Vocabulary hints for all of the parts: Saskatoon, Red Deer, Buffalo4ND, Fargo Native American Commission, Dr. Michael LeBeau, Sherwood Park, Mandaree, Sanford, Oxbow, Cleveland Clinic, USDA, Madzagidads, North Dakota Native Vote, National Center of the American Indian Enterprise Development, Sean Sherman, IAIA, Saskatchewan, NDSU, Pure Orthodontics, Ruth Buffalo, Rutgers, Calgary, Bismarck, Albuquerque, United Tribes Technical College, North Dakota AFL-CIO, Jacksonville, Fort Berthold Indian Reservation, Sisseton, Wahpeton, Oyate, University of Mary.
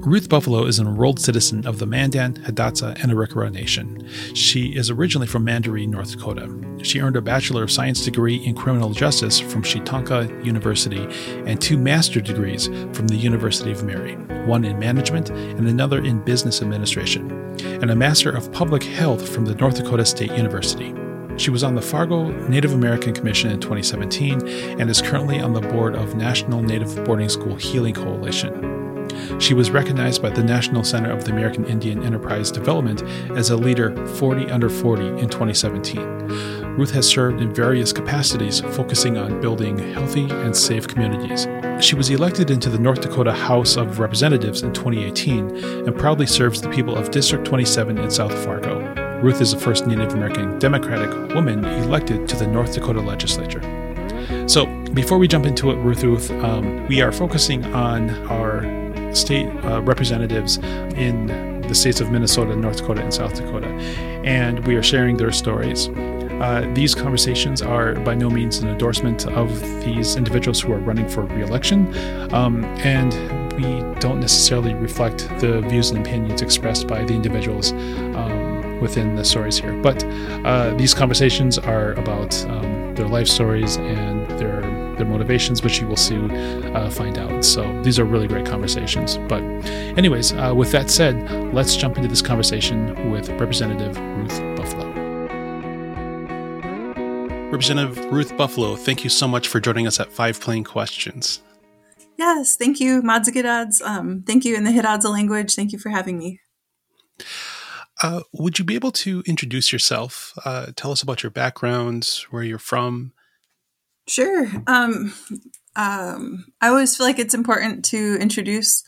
Ruth Buffalo is an enrolled citizen of the Mandan, Hidatsa, and Arikara Nation. She is originally from Mandaree, North Dakota. She earned a Bachelor of Science degree in Criminal Justice from Shitanka University and 2 master's degrees from the University of Mary, one in management and another in business administration, and a Master of Public Health from the North Dakota State University. She was on the Fargo Native American Commission in 2017 and is currently on the board of National Native Boarding School Healing Coalition. She was recognized by the National Center of the American Indian Enterprise Development as a leader 40 under 40 in 2017. Ruth has served in various capacities, focusing on building healthy and safe communities. She was elected into the North Dakota House of Representatives in 2018 and proudly serves the people of District 27 in South Fargo. Ruth is the first Native American Democratic woman elected to the North Dakota legislature. So before we jump into it, Ruth, we are focusing on our state representatives in the states of Minnesota, North Dakota, and South Dakota, and we are sharing their stories. These conversations are by no means an endorsement of these individuals who are running for re-election, and we don't necessarily reflect the views and opinions expressed by the individuals within the stories here. But these conversations are about their life stories and their motivations, which you will soon find out. So these are really great conversations. But anyways, with that said, let's jump into this conversation with Representative Ruth Buffalo. Representative Ruth Buffalo, thank you so much for joining us at Five Plain Questions. Yes, thank you, Madzagidads. Thank you in the Hidatsa language. Thank you for having me. Would you be able to introduce yourself? Tell us about your background, where you're from. Sure. I always feel like it's important to introduce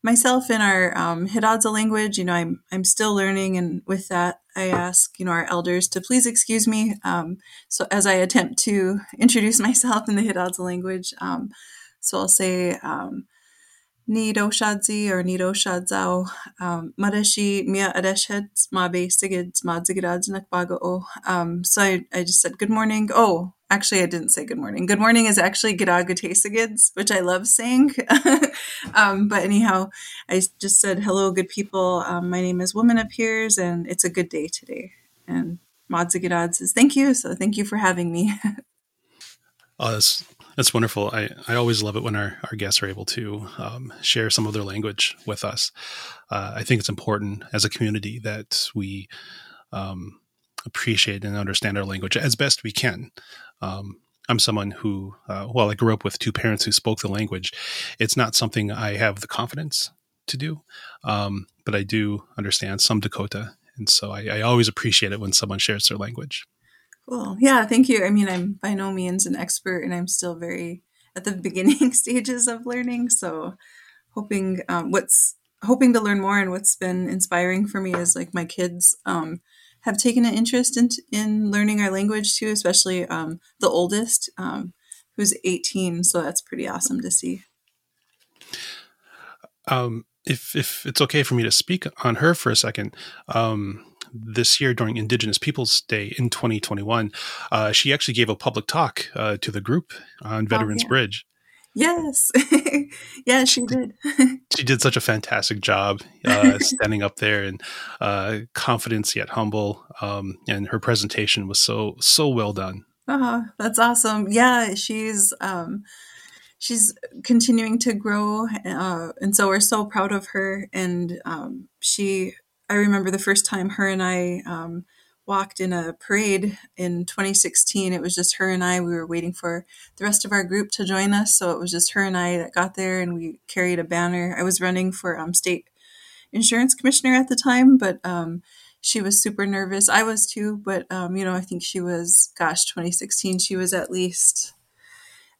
myself in our Hidatsa language. You know, I'm still learning, and with that, I ask our elders to please excuse me. So as I attempt to introduce myself in the Hidatsa language, so I'll say Nidoshadzi or Nidoshadzao Madashi Mia Adesheds Mabe Sigids Madzigidads Nakbagao. So I just said good morning. Oh, actually, I didn't say good morning. Good morning is actually Gidagutesigids, which I love saying. But anyhow, I just said, hello, good people. My name is Woman Appears, and it's a good day today. And Madzagidads says, thank you. So thank you for having me. Oh, that's wonderful. I always love it when our guests are able to share some of their language with us. I think it's important as a community that we appreciate and understand our language as best we can. I'm someone who, I grew up with 2 parents who spoke the language. It's not something I have the confidence to do, but I do understand some Dakota. And so I always appreciate it when someone shares their language. Cool. Yeah, thank you. I mean, I'm by no means an expert, and I'm still very at the beginning stages of learning. So hoping to learn more, and what's been inspiring for me is like my kids have taken an interest in learning our language too, especially the oldest, who's 18. So that's pretty awesome to see. If it's okay for me to speak on her for a second, this year during Indigenous Peoples Day in 2021, she actually gave a public talk to the group on Veterans Bridge. Yes. Yeah, she did. She did such a fantastic job standing up there and confidence yet humble. And her presentation was so well done. Oh, that's awesome. Yeah, she's continuing to grow. And so we're so proud of her. And I remember the first time her and I walked in a parade in 2016. It was just her and I. We were waiting for the rest of our group to join us. So it was just her and I that got there, and we carried a banner. I was running for state insurance commissioner at the time, but she was super nervous. I was too, but I think she was, 2016, she was at least,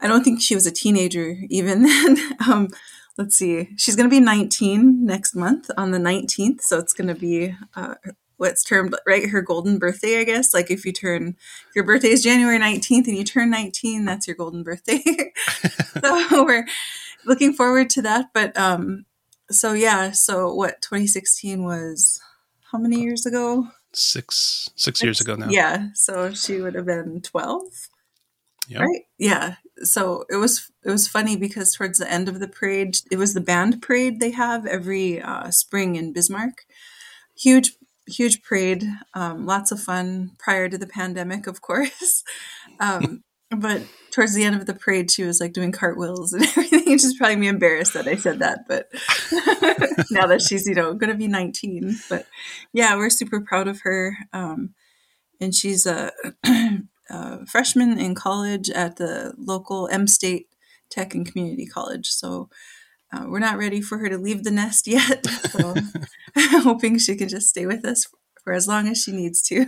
I don't think she was a teenager even then. let's see, she's going to be 19 next month on the 19th. So it's going to be what's termed, right, her golden birthday, I guess. Like if you turn, if your birthday is January 19th and you turn 19, that's your golden birthday. So we're looking forward to that. But so what 2016 was, how many years ago? Six years ago now. Yeah. So she would have been 12. Yep. Right. Yeah. So it was funny because towards the end of the parade, it was the band parade they have every spring in Bismarck. Huge parade. Lots of fun prior to the pandemic, of course. But towards the end of the parade, she was like doing cartwheels and everything. She's probably me embarrassed that I said that, but now that she's, going to be 19, but yeah, we're super proud of her. And she's a freshman in college at the local M State Tech and Community College. So we're not ready for her to leave the nest yet. So hoping she can just stay with us for as long as she needs to.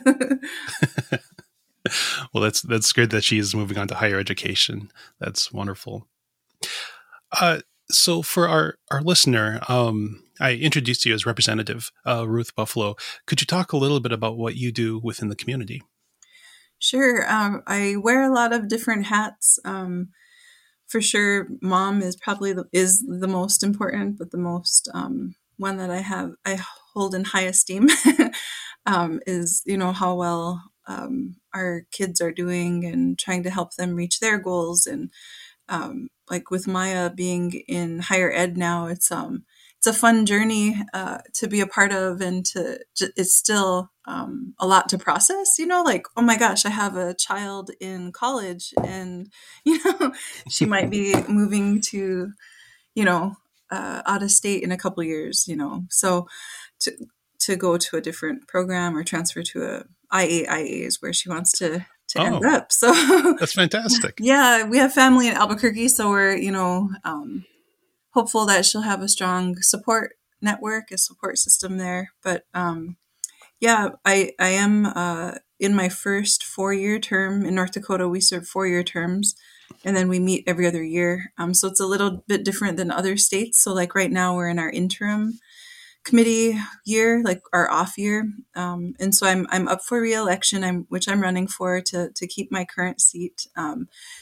Well, that's good that she is moving on to higher education. That's wonderful. So for our listener, I introduced you as Representative Ruth Buffalo. Could you talk a little bit about what you do within the community? Sure. I wear a lot of different hats. For sure, mom is probably the most important, but the most one that I hold in high esteem is, how well our kids are doing and trying to help them reach their goals. And like with Maya being in higher ed now, it's a fun journey to be a part of, and it's still a lot to process, like, oh my gosh, I have a child in college and, she might be moving to, out of state in a couple years, so to go to a different program or transfer to a IAIA is where she wants to end up. So that's fantastic. Yeah. We have family in Albuquerque. So we're, hopeful that she'll have a strong support network, a support system there. But I am in my first 4-year term in North Dakota. We serve 4-year terms and then we meet every other year. So it's a little bit different than other states. So like right now we're in our interim committee year, like our off year. And so I'm up for re-election, which I'm running for to keep my current seat.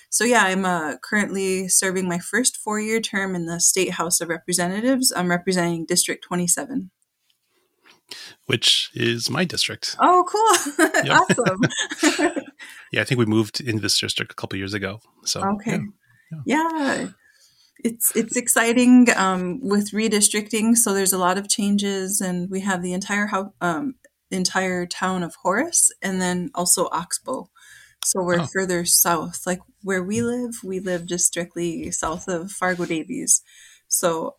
So yeah, I'm currently serving my first 4-year term in the State House of Representatives. I'm representing District 27. Which is my district. Oh, cool. Awesome. Yeah, I think we moved into this district a couple of years ago. So okay. Yeah. It's exciting with redistricting. So there's a lot of changes, and we have the entire town of Horace, and then also Oxbow. So we're further south, like where we live just strictly south of Fargo Davies. So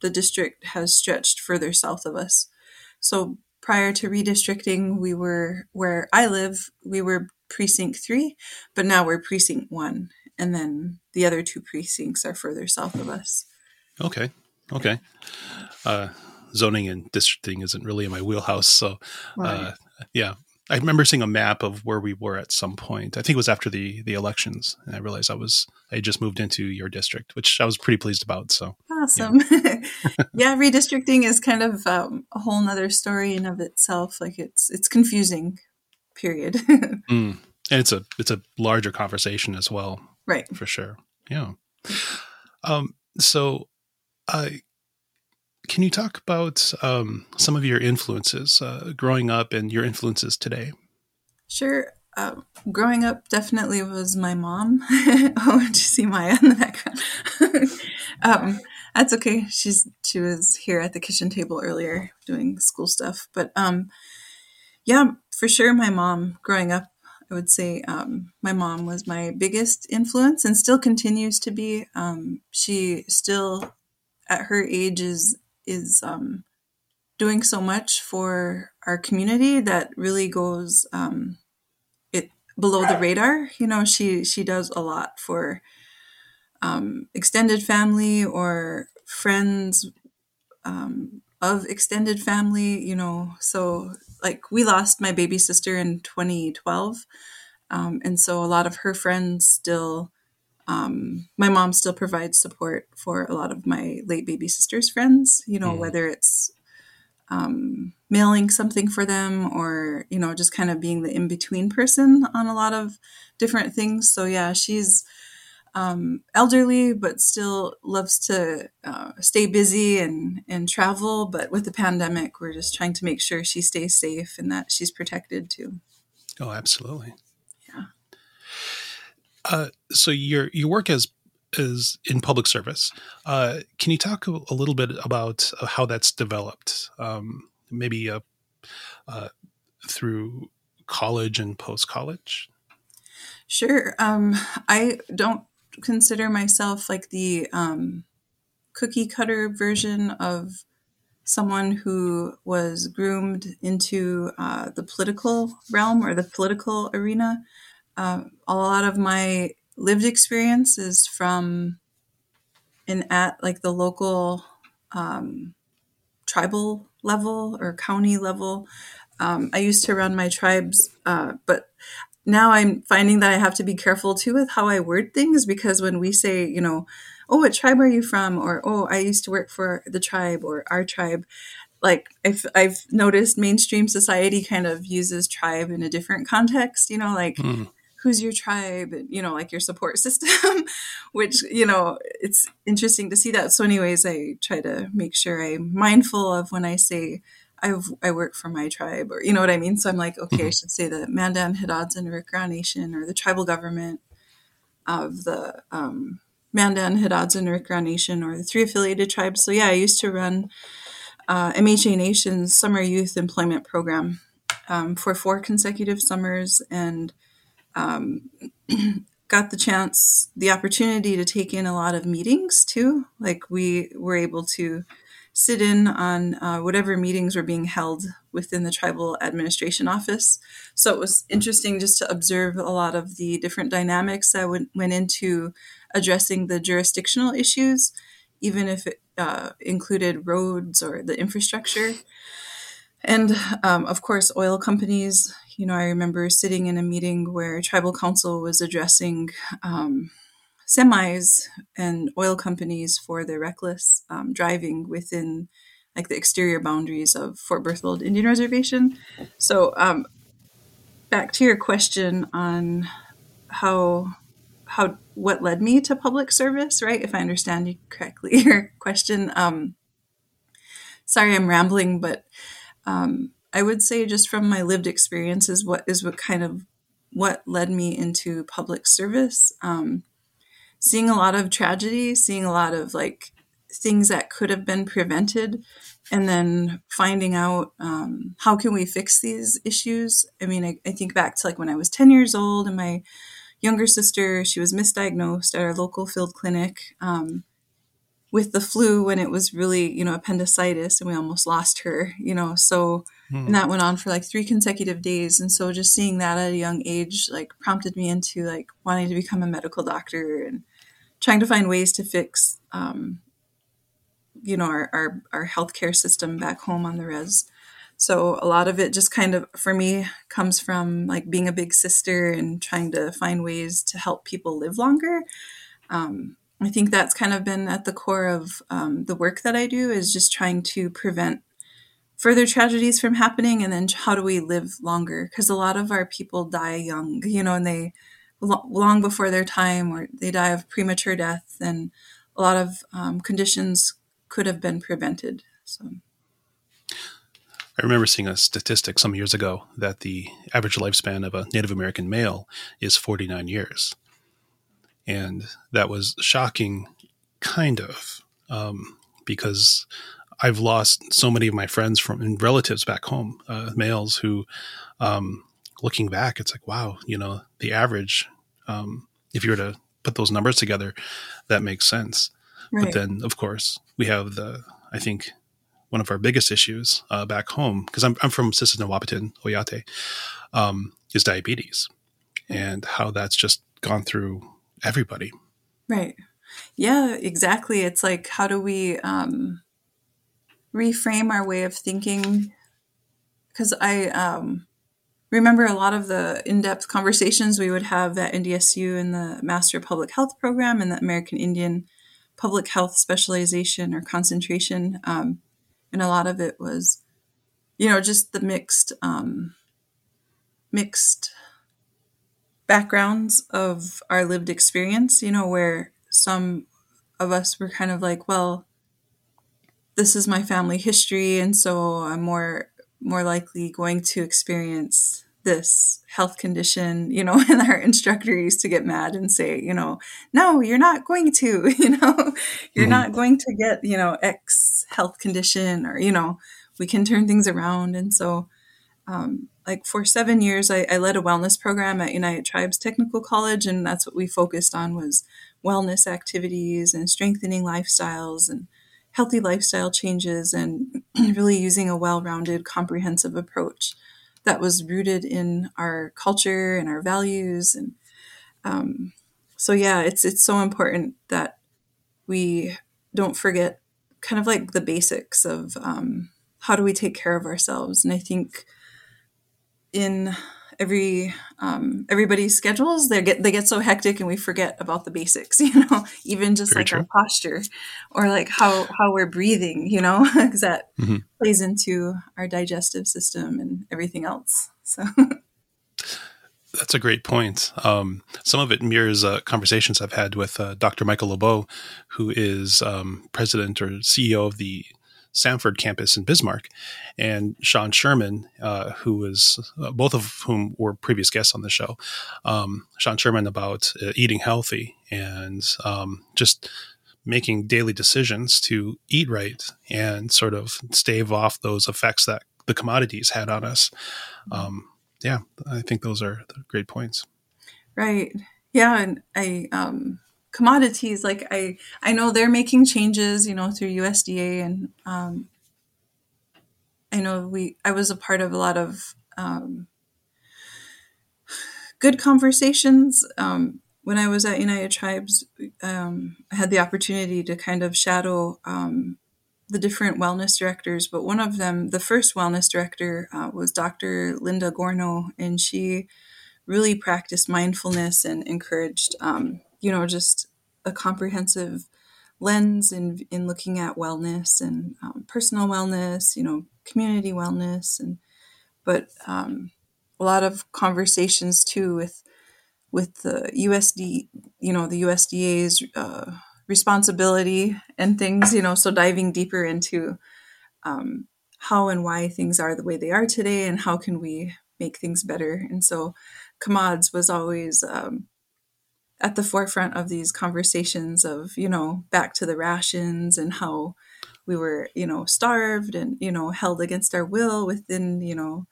the district has stretched further south of us. So prior to redistricting, we were where I live. We were precinct 3, but now we're precinct 1. And then the other 2 precincts are further south of us. Okay. Zoning and districting isn't really in my wheelhouse. So, yeah, I remember seeing a map of where we were at some point. I think it was after the elections. And I realized I just moved into your district, which I was pretty pleased about. So awesome. Yeah, redistricting is kind of a whole nother story in of itself. Like it's confusing, period. And it's a larger conversation as well. Right. For sure. Yeah. So can you talk about some of your influences growing up and your influences today? Sure. Growing up definitely was my mom. Oh, did you see Maya in the background? That's okay. She was here at the kitchen table earlier doing school stuff. But yeah, for sure, my mom growing up, I would say my mom was my biggest influence and still continues to be. She still, at her age, is doing so much for our community that really goes it below the radar. She does a lot for extended family or friends of extended family. So. Like we lost my baby sister in 2012. And so a lot of her friends still My mom still provides support for a lot of my late baby sister's friends, you know, whether it's mailing something for them or, you know, just kind of being the in-between person on a lot of different things. So yeah, she's elderly, but still loves to stay busy and travel. But with the pandemic, we're just trying to make sure she stays safe and that she's protected too. Oh, absolutely. Yeah. So your work is in public service. Can you talk a little bit about how that's developed? Maybe through college and post-college? Sure. I don't consider myself like the cookie cutter version of someone who was groomed into the political realm or the political arena. A lot of my lived experience is from and at like the local tribal level or county level. I used to run my tribes, but now I'm finding that I have to be careful too with how I word things, because when we say, you know, oh, what tribe are you from? Or, oh, I used to work for the tribe or our tribe. Like I've noticed mainstream society kind of uses tribe in a different context, you know, like who's your tribe, and, you know, like your support system, which, you know, it's interesting to see that. So anyways, I try to make sure I'm mindful of when I say I work for my tribe, or you know what I mean? So I'm like, okay, I should say the Mandan, Hidatsa, and Arikara Nation, or the tribal government of the Mandan, Hidatsa, and Arikara Nation, or the three affiliated tribes. So yeah, I used to run MHA Nation's summer youth employment program for 4 consecutive summers, and got the opportunity to take in a lot of meetings too. Like we were able to sit in on whatever meetings were being held within the tribal administration office. So it was interesting just to observe a lot of the different dynamics that went into addressing the jurisdictional issues, even if it included roads or the infrastructure. And of course, oil companies. You know, I remember sitting in a meeting where tribal council was addressing semis and oil companies for their reckless driving within like the exterior boundaries of Fort Berthold Indian Reservation. So back to your question on what led me to public service, right? If I understand you correctly, your question. Sorry, I'm rambling, but I would say just from my lived experiences, what led me into public service. Seeing a lot of tragedy, seeing a lot of like things that could have been prevented, and then finding out how can we fix these issues. I mean, I think back to like when I was 10 years old and my younger sister, she was misdiagnosed at our local field clinic with the flu when it was really, you know, appendicitis, and we almost lost her, you know, so and that went on for like 3 consecutive days. And so just seeing that at a young age, like prompted me into like wanting to become a medical doctor and trying to find ways to fix, you know, our healthcare system back home on the res. So a lot of it just kind of, for me, comes from like being a big sister and trying to find ways to help people live longer. I think that's kind of been at the core of the work that I do, is just trying to prevent further tragedies from happening. And then how do we live longer? Because a lot of our people die young, you know, and they long before their time, or they die of premature death, and a lot of conditions could have been prevented. So I remember seeing a statistic some years ago that the average lifespan of a Native American male is 49 years. And that was shocking, kind of, because I've lost so many of my friends and relatives back home, males who, looking back, it's like, wow, you know, the average, if you were to put those numbers together, that makes sense. Right. But then, of course, we have I think, one of our biggest issues back home, because I'm from Sisseton, Wahpeton, Oyate, is diabetes, and how that's just gone through everybody. Right. Yeah, exactly. It's like, how do we reframe our way of thinking? Because I remember a lot of the in-depth conversations we would have at NDSU in the Master of Public Health program and the American Indian Public Health specialization or concentration. And a lot of it was, you know, just the mixed backgrounds of our lived experience, you know, where some of us were kind of like, well, this is my family history, and so I'm more likely going to experience this health condition, you know, and our instructor used to get mad and say, you know, no, you're not going to, you know, you're not going to get, you know, X health condition, or, you know, we can turn things around. And so, like for 7 years, I led a wellness program at United Tribes Technical College, and that's what we focused on was wellness activities and strengthening lifestyles and healthy lifestyle changes, and really using a well-rounded, comprehensive approach that was rooted in our culture and our values. And so, yeah, it's so important that we don't forget kind of like the basics of how do we take care of ourselves. And I think in everybody's schedules, they get so hectic and we forget about the basics, you know, even just very like true. Our posture, or like how we're breathing, you know, because that plays into our digestive system and everything else. So that's a great point. Some of it mirrors conversations I've had with Dr. Michael LeBeau, who is president or CEO of the Sanford campus in Bismarck, and Sean Sherman, who was both of whom were previous guests on the show. Sean Sherman about eating healthy and just making daily decisions to eat right and sort of stave off those effects that the commodities had on us. Yeah, I think those are great points. Right. Yeah. And commodities, like I know they're making changes, you know, through USDA, and I know I was a part of a lot of good conversations when I was at United Tribes. I had the opportunity to kind of shadow the different wellness directors, but one of them, the first wellness director, was Dr. Linda Gorno, and she really practiced mindfulness and encouraged you know, just a comprehensive lens in looking at wellness and personal wellness, you know, community wellness, but a lot of conversations too with the USD, you know, the USDA's responsibility and things, you know, so diving deeper into how and why things are the way they are today, and how can we make things better. And so CAMADS was always at the forefront of these conversations of, you know, back to the rations and how we were, you know, starved and, you know, held against our will within, you know,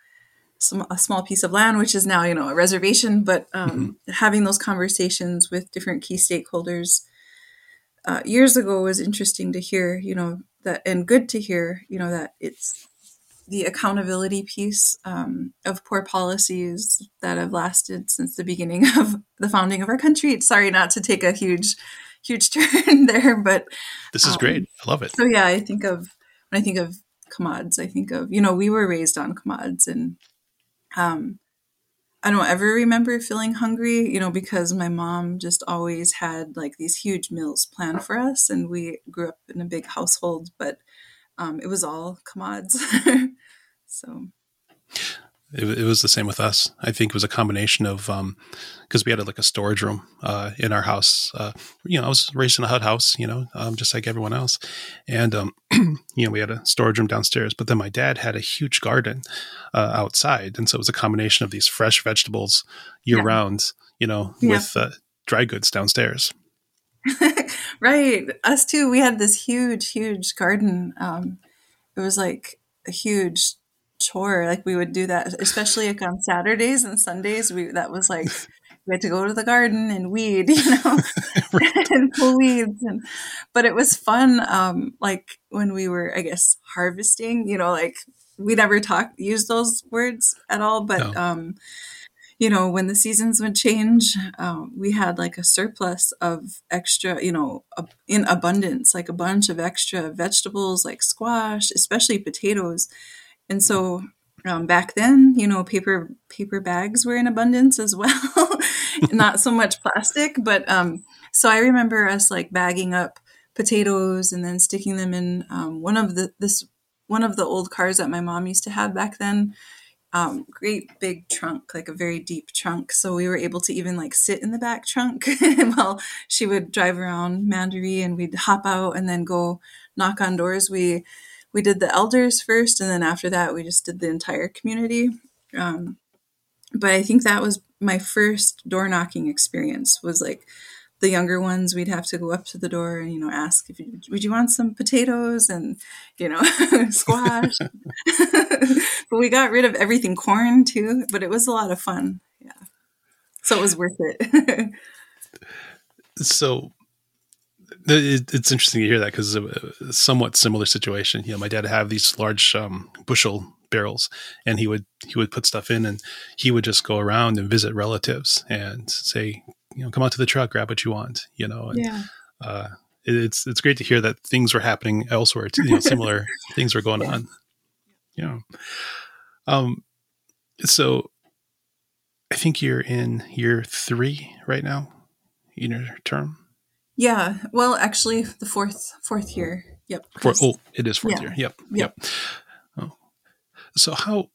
a small piece of land, which is now, you know, a reservation, but having those conversations with different key stakeholders years ago was interesting to hear, you know, that, and good to hear, you know, that it's the accountability piece of poor policies that have lasted since the beginning of the founding of our country. Sorry, not to take a huge turn there, but this is great. I love it. So yeah, when I think of CAMADS, I think of, you know, we were raised on CAMADS, and I don't ever remember feeling hungry, you know, because my mom just always had like these huge meals planned for us, and we grew up in a big household, but it was all CAMADS. So it was the same with us. I think it was a combination of, because we had like a storage room in our house. You know, I was raised in a HUD house, you know, just like everyone else. And, you know, we had a storage room downstairs, but then my dad had a huge garden outside. And so it was a combination of these fresh vegetables year round, you know, with dry goods downstairs. Right. Us too. We had this huge garden. It was like a huge chore. Like we would do that, especially like on Saturdays and Sundays. That was like, we had to go to the garden and weed, you know, and pull weeds. But it was fun. Like when we were, I guess, harvesting, you know, like we never use those words at all, but, you know, when the seasons would change, we had like a surplus of extra, you know, in abundance, like a bunch of extra vegetables like squash, especially potatoes. And so Back then, you know, paper bags were in abundance as well, not so much plastic. But so I remember us like bagging up potatoes and then sticking them in one of the old cars that my mom used to have back then. Great big trunk, like a very deep trunk. So we were able to even like sit in the back trunk while she would drive around Mandaree, and we'd hop out and then go knock on doors. We did the elders first, and then after that, we just did the entire community. But I think that was my first door knocking experience, was like the younger ones, we'd have to go up to the door and, you know, ask, would you want some potatoes and, you know, squash? But we got rid of everything, corn too, but it was a lot of fun. Yeah. So it was worth it. So it's interesting to hear that, because it's a somewhat similar situation. You know, my dad had these large bushel barrels, and he would put stuff in, and he would just go around and visit relatives and say, you know, come out to the truck, grab what you want, you know. And, yeah. It's great to hear that things were happening elsewhere, too, you know, similar things were going on. You know. So I think you're in year 3 right now in your term. Yeah. Well, actually the fourth year. Yep. It is fourth year. Yep. Oh. So how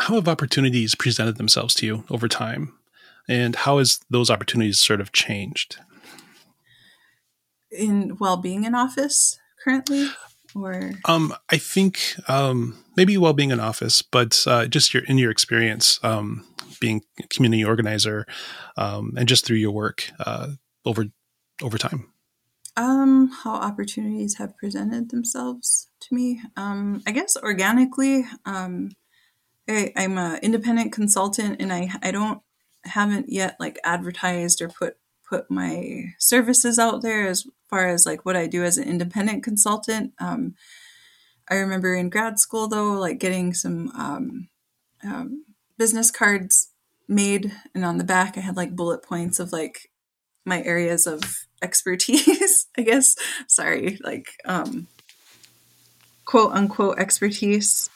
have opportunities presented themselves to you over time? And how has those opportunities sort of changed? While being in office currently, or I think maybe while being in office, but just your experience being a community organizer, and just through your work over time. How opportunities have presented themselves to me, I guess organically. I'm an independent consultant, and I haven't yet like advertised or put my services out there as far as like what I do as an independent consultant. I remember in grad school though, like getting some business cards made, and on the back I had like bullet points of like my areas of expertise, I guess. Sorry, like quote unquote expertise.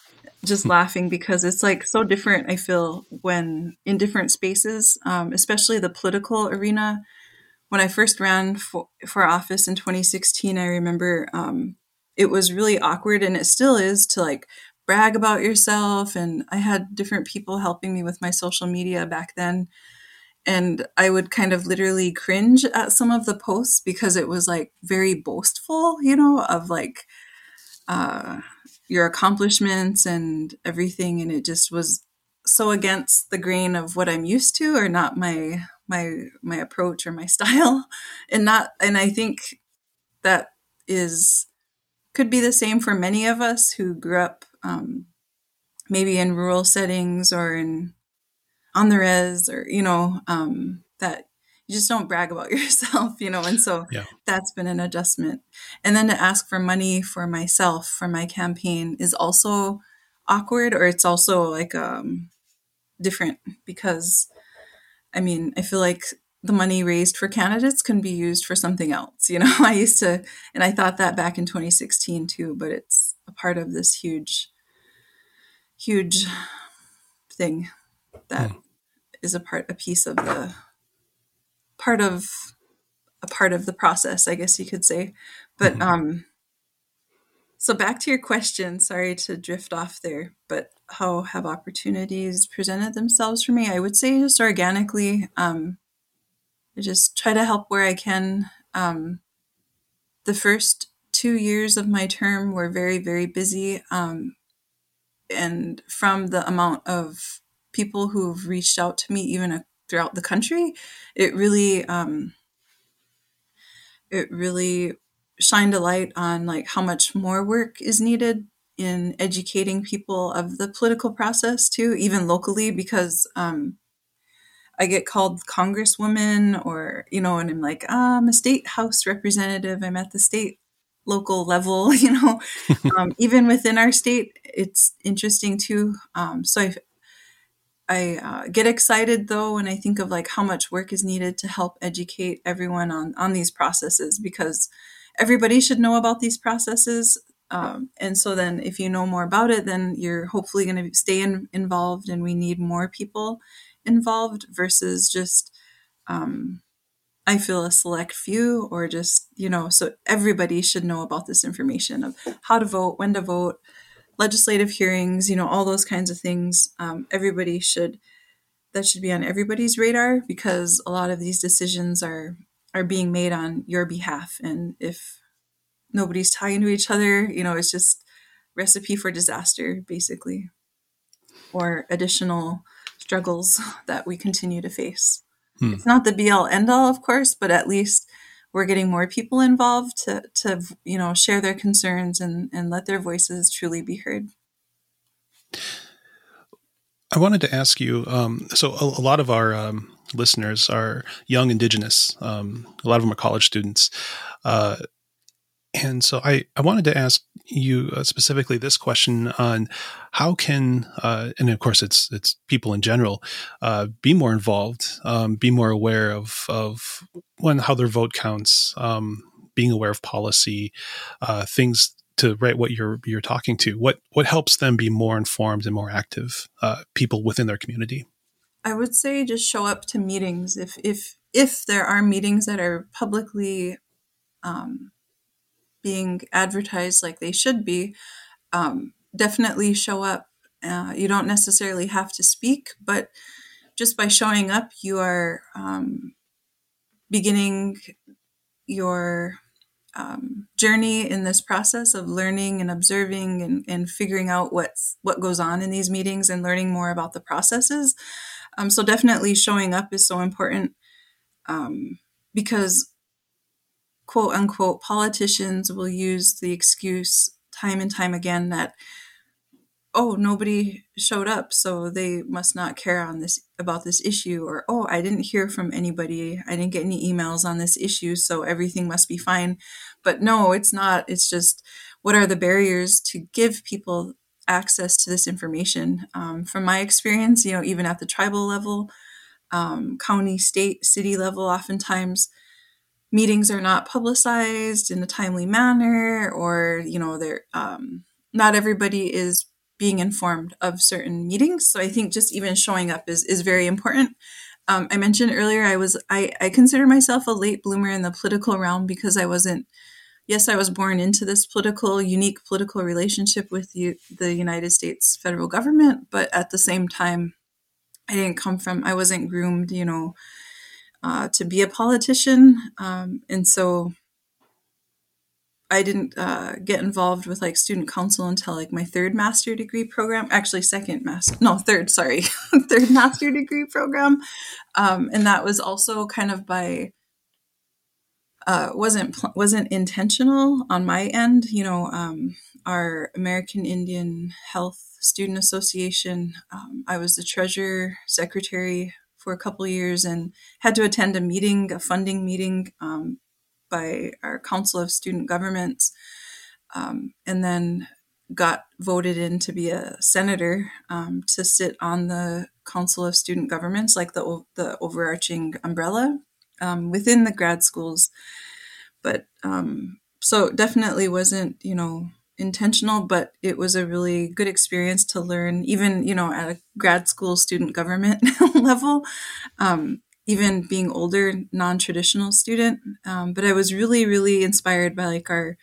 Just laughing because it's like so different, I feel, when in different spaces, especially the political arena. When I first ran for office in 2016, I remember it was really awkward, and it still is, to like brag about yourself. And I had different people helping me with my social media back then. And I would kind of literally cringe at some of the posts because it was like very boastful, you know, of like, your accomplishments and everything. And it just was so against the grain of what I'm used to, or not my approach or my style. And I think that could be the same for many of us who grew up maybe in rural settings or on the res, or, you know, that you just don't brag about yourself, you know? And so that's been an adjustment. And then to ask for money for myself, for my campaign, is also awkward, or it's also like different, because I mean, I feel like the money raised for candidates can be used for something else. You know, I thought that back in 2016 too, but it's a part of this huge, huge thing that is a part of the process, I guess you could say. But so back to your question, sorry to drift off there, but how have opportunities presented themselves for me? I would say just organically. I just try to help where I can. The first 2 years of my term were very, very busy. And from the amount of people who've reached out to me, even throughout the country, it really shined a light on like how much more work is needed in educating people of the political process too, even locally, because I get called Congresswoman, or, you know, and I'm like, I'm a state house representative. I'm at the state local level, you know. Even within our state, it's interesting too. So I get excited though when I think of like how much work is needed to help educate everyone on these processes, because everybody should know about these processes. And so then if you know more about it, then you're hopefully going to stay involved, and we need more people involved versus just, I feel, a select few, or just, you know, so everybody should know about this information of how to vote, when to vote, legislative hearings, you know, all those kinds of things. Everybody should, that should be on everybody's radar, because a lot of these decisions are being made on your behalf. And if nobody's talking to each other, you know, it's just recipe for disaster, basically, or additional struggles that we continue to face. It's not the be all end all, of course, but at least we're getting more people involved to you know, share their concerns and let their voices truly be heard. I wanted to ask you, so a lot of our listeners are young Indigenous. A lot of them are college students. And so I wanted to ask you specifically this question on how can, and of course it's people in general, be more involved, be more aware of one, how their vote counts, being aware of policy, things to write what you're talking to. What helps them be more informed and more active people within their community? I would say just show up to meetings. If there are meetings that are publicly, being advertised like they should be, definitely show up. You don't necessarily have to speak, but just by showing up, you are beginning your journey in this process of learning and observing and figuring out what goes on in these meetings and learning more about the processes. So definitely showing up is so important because quote unquote politicians will use the excuse time and time again that, oh, nobody showed up, so they must not care about this issue, or, oh, I didn't hear from anybody, I didn't get any emails on this issue, so everything must be fine. But no, it's not. It's just, what are the barriers to give people access to this information? From my experience, you know, even at the tribal level, county, state, city level, oftentimes meetings are not publicized in a timely manner, or, you know, they're not everybody is being informed of certain meetings. So I think just even showing up is very important. I mentioned earlier, I consider myself a late bloomer in the political realm because I was born into this unique political relationship with the United States federal government, but at the same time, I wasn't groomed, you know, to be a politician. And so I didn't get involved with like student council until like my third master degree program. And that was also kind of by, wasn't intentional on my end. You know, our American Indian Health Student Association, I was the treasurer, secretary for a couple of years, and had to attend a funding meeting by our Council of Student Governments, and then got voted in to be a senator to sit on the Council of Student Governments, like the overarching umbrella within the grad schools. But so definitely wasn't, you know, intentional, but it was a really good experience to learn, even, you know, at a grad school student government level, even being older, non-traditional student. But I was really, really inspired by like our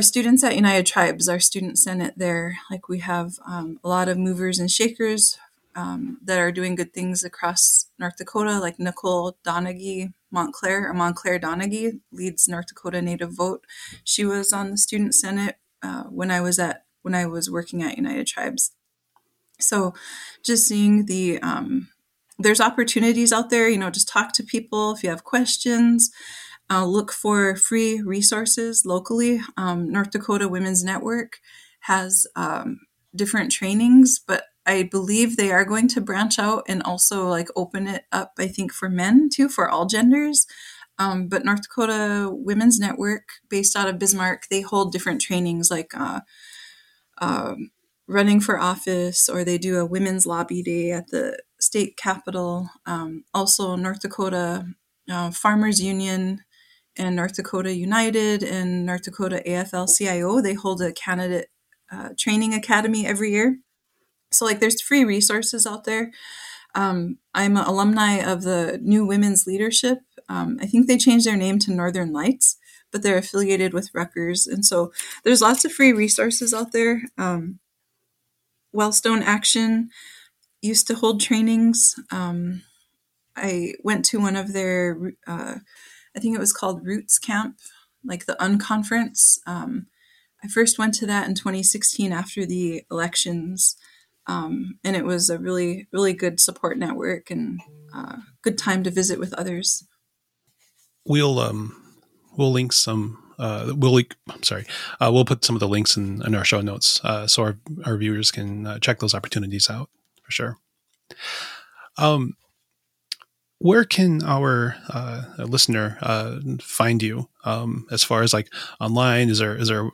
students at United Tribes, our student senate there. Like we have a lot of movers and shakers that are doing good things across North Dakota, like Nicole Donaghy Montclair, or Montclair Donaghy, leads North Dakota Native Vote. She was on the student senate when I was working at United Tribes. So just seeing the, there's opportunities out there, you know, just talk to people if you have questions, look for free resources locally. North Dakota Women's Network has different trainings, but I believe they are going to branch out and also like open it up, I think, for men too, for all genders. But North Dakota Women's Network, based out of Bismarck, they hold different trainings like running for office, or they do a women's lobby day at the state capitol. Also North Dakota Farmers Union and North Dakota United and North Dakota AFL-CIO. They hold a candidate training academy every year. So like there's free resources out there. I'm an alumni of the New Women's Leadership. I think they changed their name to Northern Lights, but they're affiliated with Rutgers. And so there's lots of free resources out there. Wellstone Action used to hold trainings. I went to one of their, I think it was called Roots Camp, like the unconference. I first went to that in 2016 after the elections. And it was a really, really good support network and good time to visit with others. We'll link some. We'll put some of the links in our show notes so our viewers can check those opportunities out for sure. Where can our listener find you? As far as like online, is there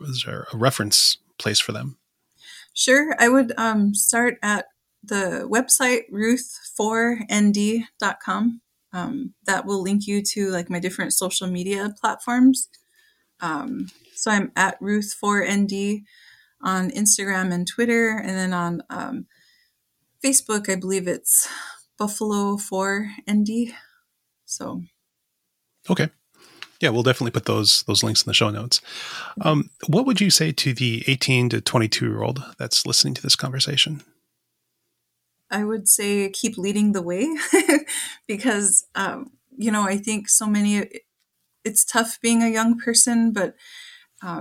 a reference place for them? Sure. I would start at the website, ruth4nd.com. That will link you to like my different social media platforms. So I'm at ruth4nd on Instagram and Twitter. And then on Facebook, I believe it's Buffalo4nd. So. Okay. Yeah, we'll definitely put those links in the show notes. What would you say to the 18 to 22-year-old that's listening to this conversation? I would say keep leading the way because, I think so many, it's tough being a young person, but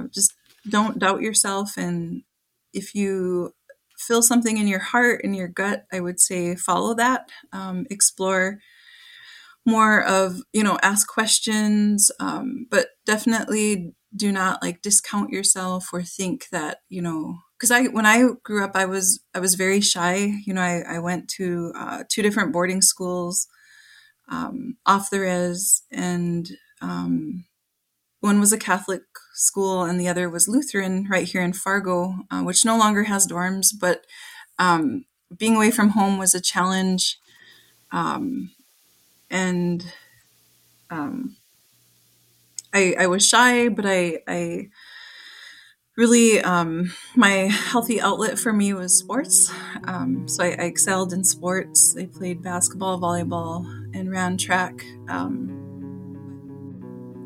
just don't doubt yourself. And if you feel something in your heart, in your gut, I would say follow that, explore more of, ask questions, but definitely do not like discount yourself or think that, because when I grew up, I was very shy. I went to two different boarding schools off the res, and one was a Catholic school and the other was Lutheran right here in Fargo, which no longer has dorms, but being away from home was a challenge. I was shy, but I really, my healthy outlet for me was sports. So I excelled in sports. I played basketball, volleyball, and ran track.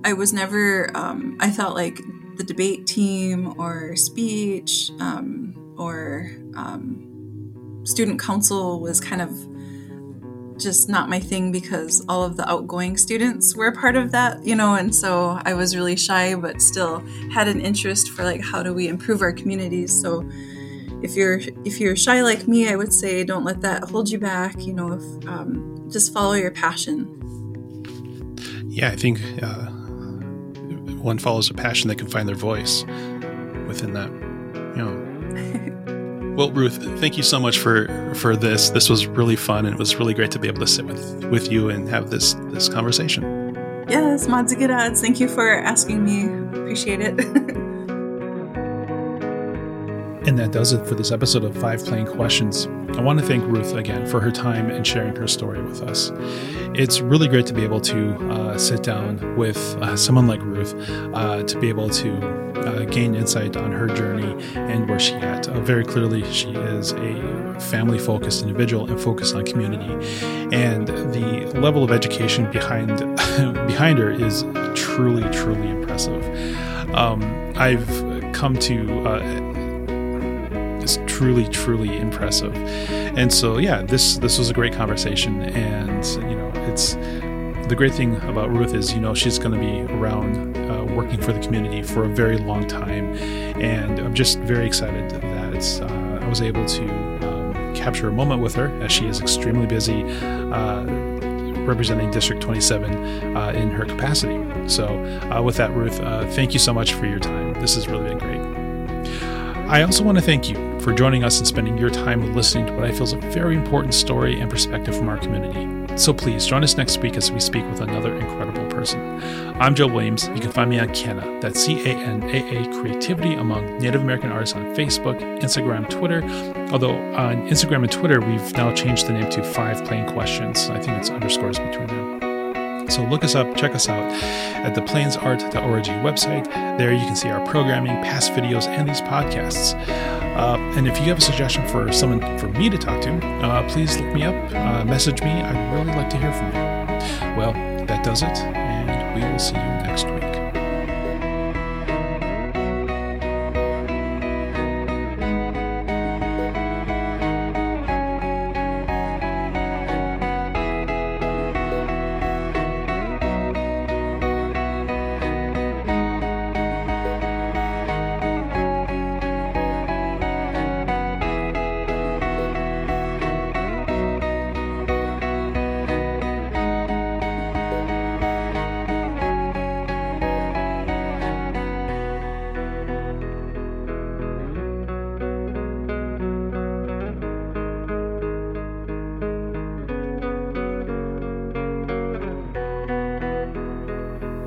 I was never, I thought like the debate team or speech, student council was kind of just not my thing because all of the outgoing students were a part of that, and so I was really shy, but still had an interest for like, how do we improve our communities? So if you're shy like me, I would say don't let that hold you back, just follow your passion. Yeah, I think one follows a passion, they can find their voice within that, Well, Ruth, thank you so much for this. This was really fun, and it was really great to be able to sit with you and have this conversation. Yes, Matsugidads. Thank you for asking me. Appreciate it. And that does it for this episode of Five Plain Questions. I want to thank Ruth again for her time and sharing her story with us. It's really great to be able to sit down with someone like Ruth to be able to gain insight on her journey and where she at. Very clearly, she is a family-focused individual and focused on community. And the level of education behind her is truly, truly impressive. I've come to... It's truly, truly impressive. And so, yeah, this was a great conversation. And, it's... The great thing about Ruth is, she's going to be around working for the community for a very long time. And I'm just very excited that I was able to capture a moment with her, as she is extremely busy representing District 27 in her capacity. So with that, Ruth, thank you so much for your time. This has really been great. I also want to thank you for joining us and spending your time listening to what I feel is a very important story and perspective from our community. So please join us next week as we speak with another incredible person. I'm Joe Williams. You can find me on CANA, that's CANAA, Creativity Among Native American Artists, on Facebook, Instagram, Twitter. Although on Instagram and Twitter, we've now changed the name to Five Plain Questions. I think it's underscores between them. So look us up, check us out at the plainsart.org website. There you can see our programming, past videos, and these podcasts. And if you have a suggestion for someone for me to talk to, please look me up, message me. I'd really like to hear from you. Well, that does it, and we will see you next week.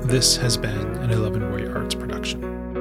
This has been an 11 Warrior Arts production.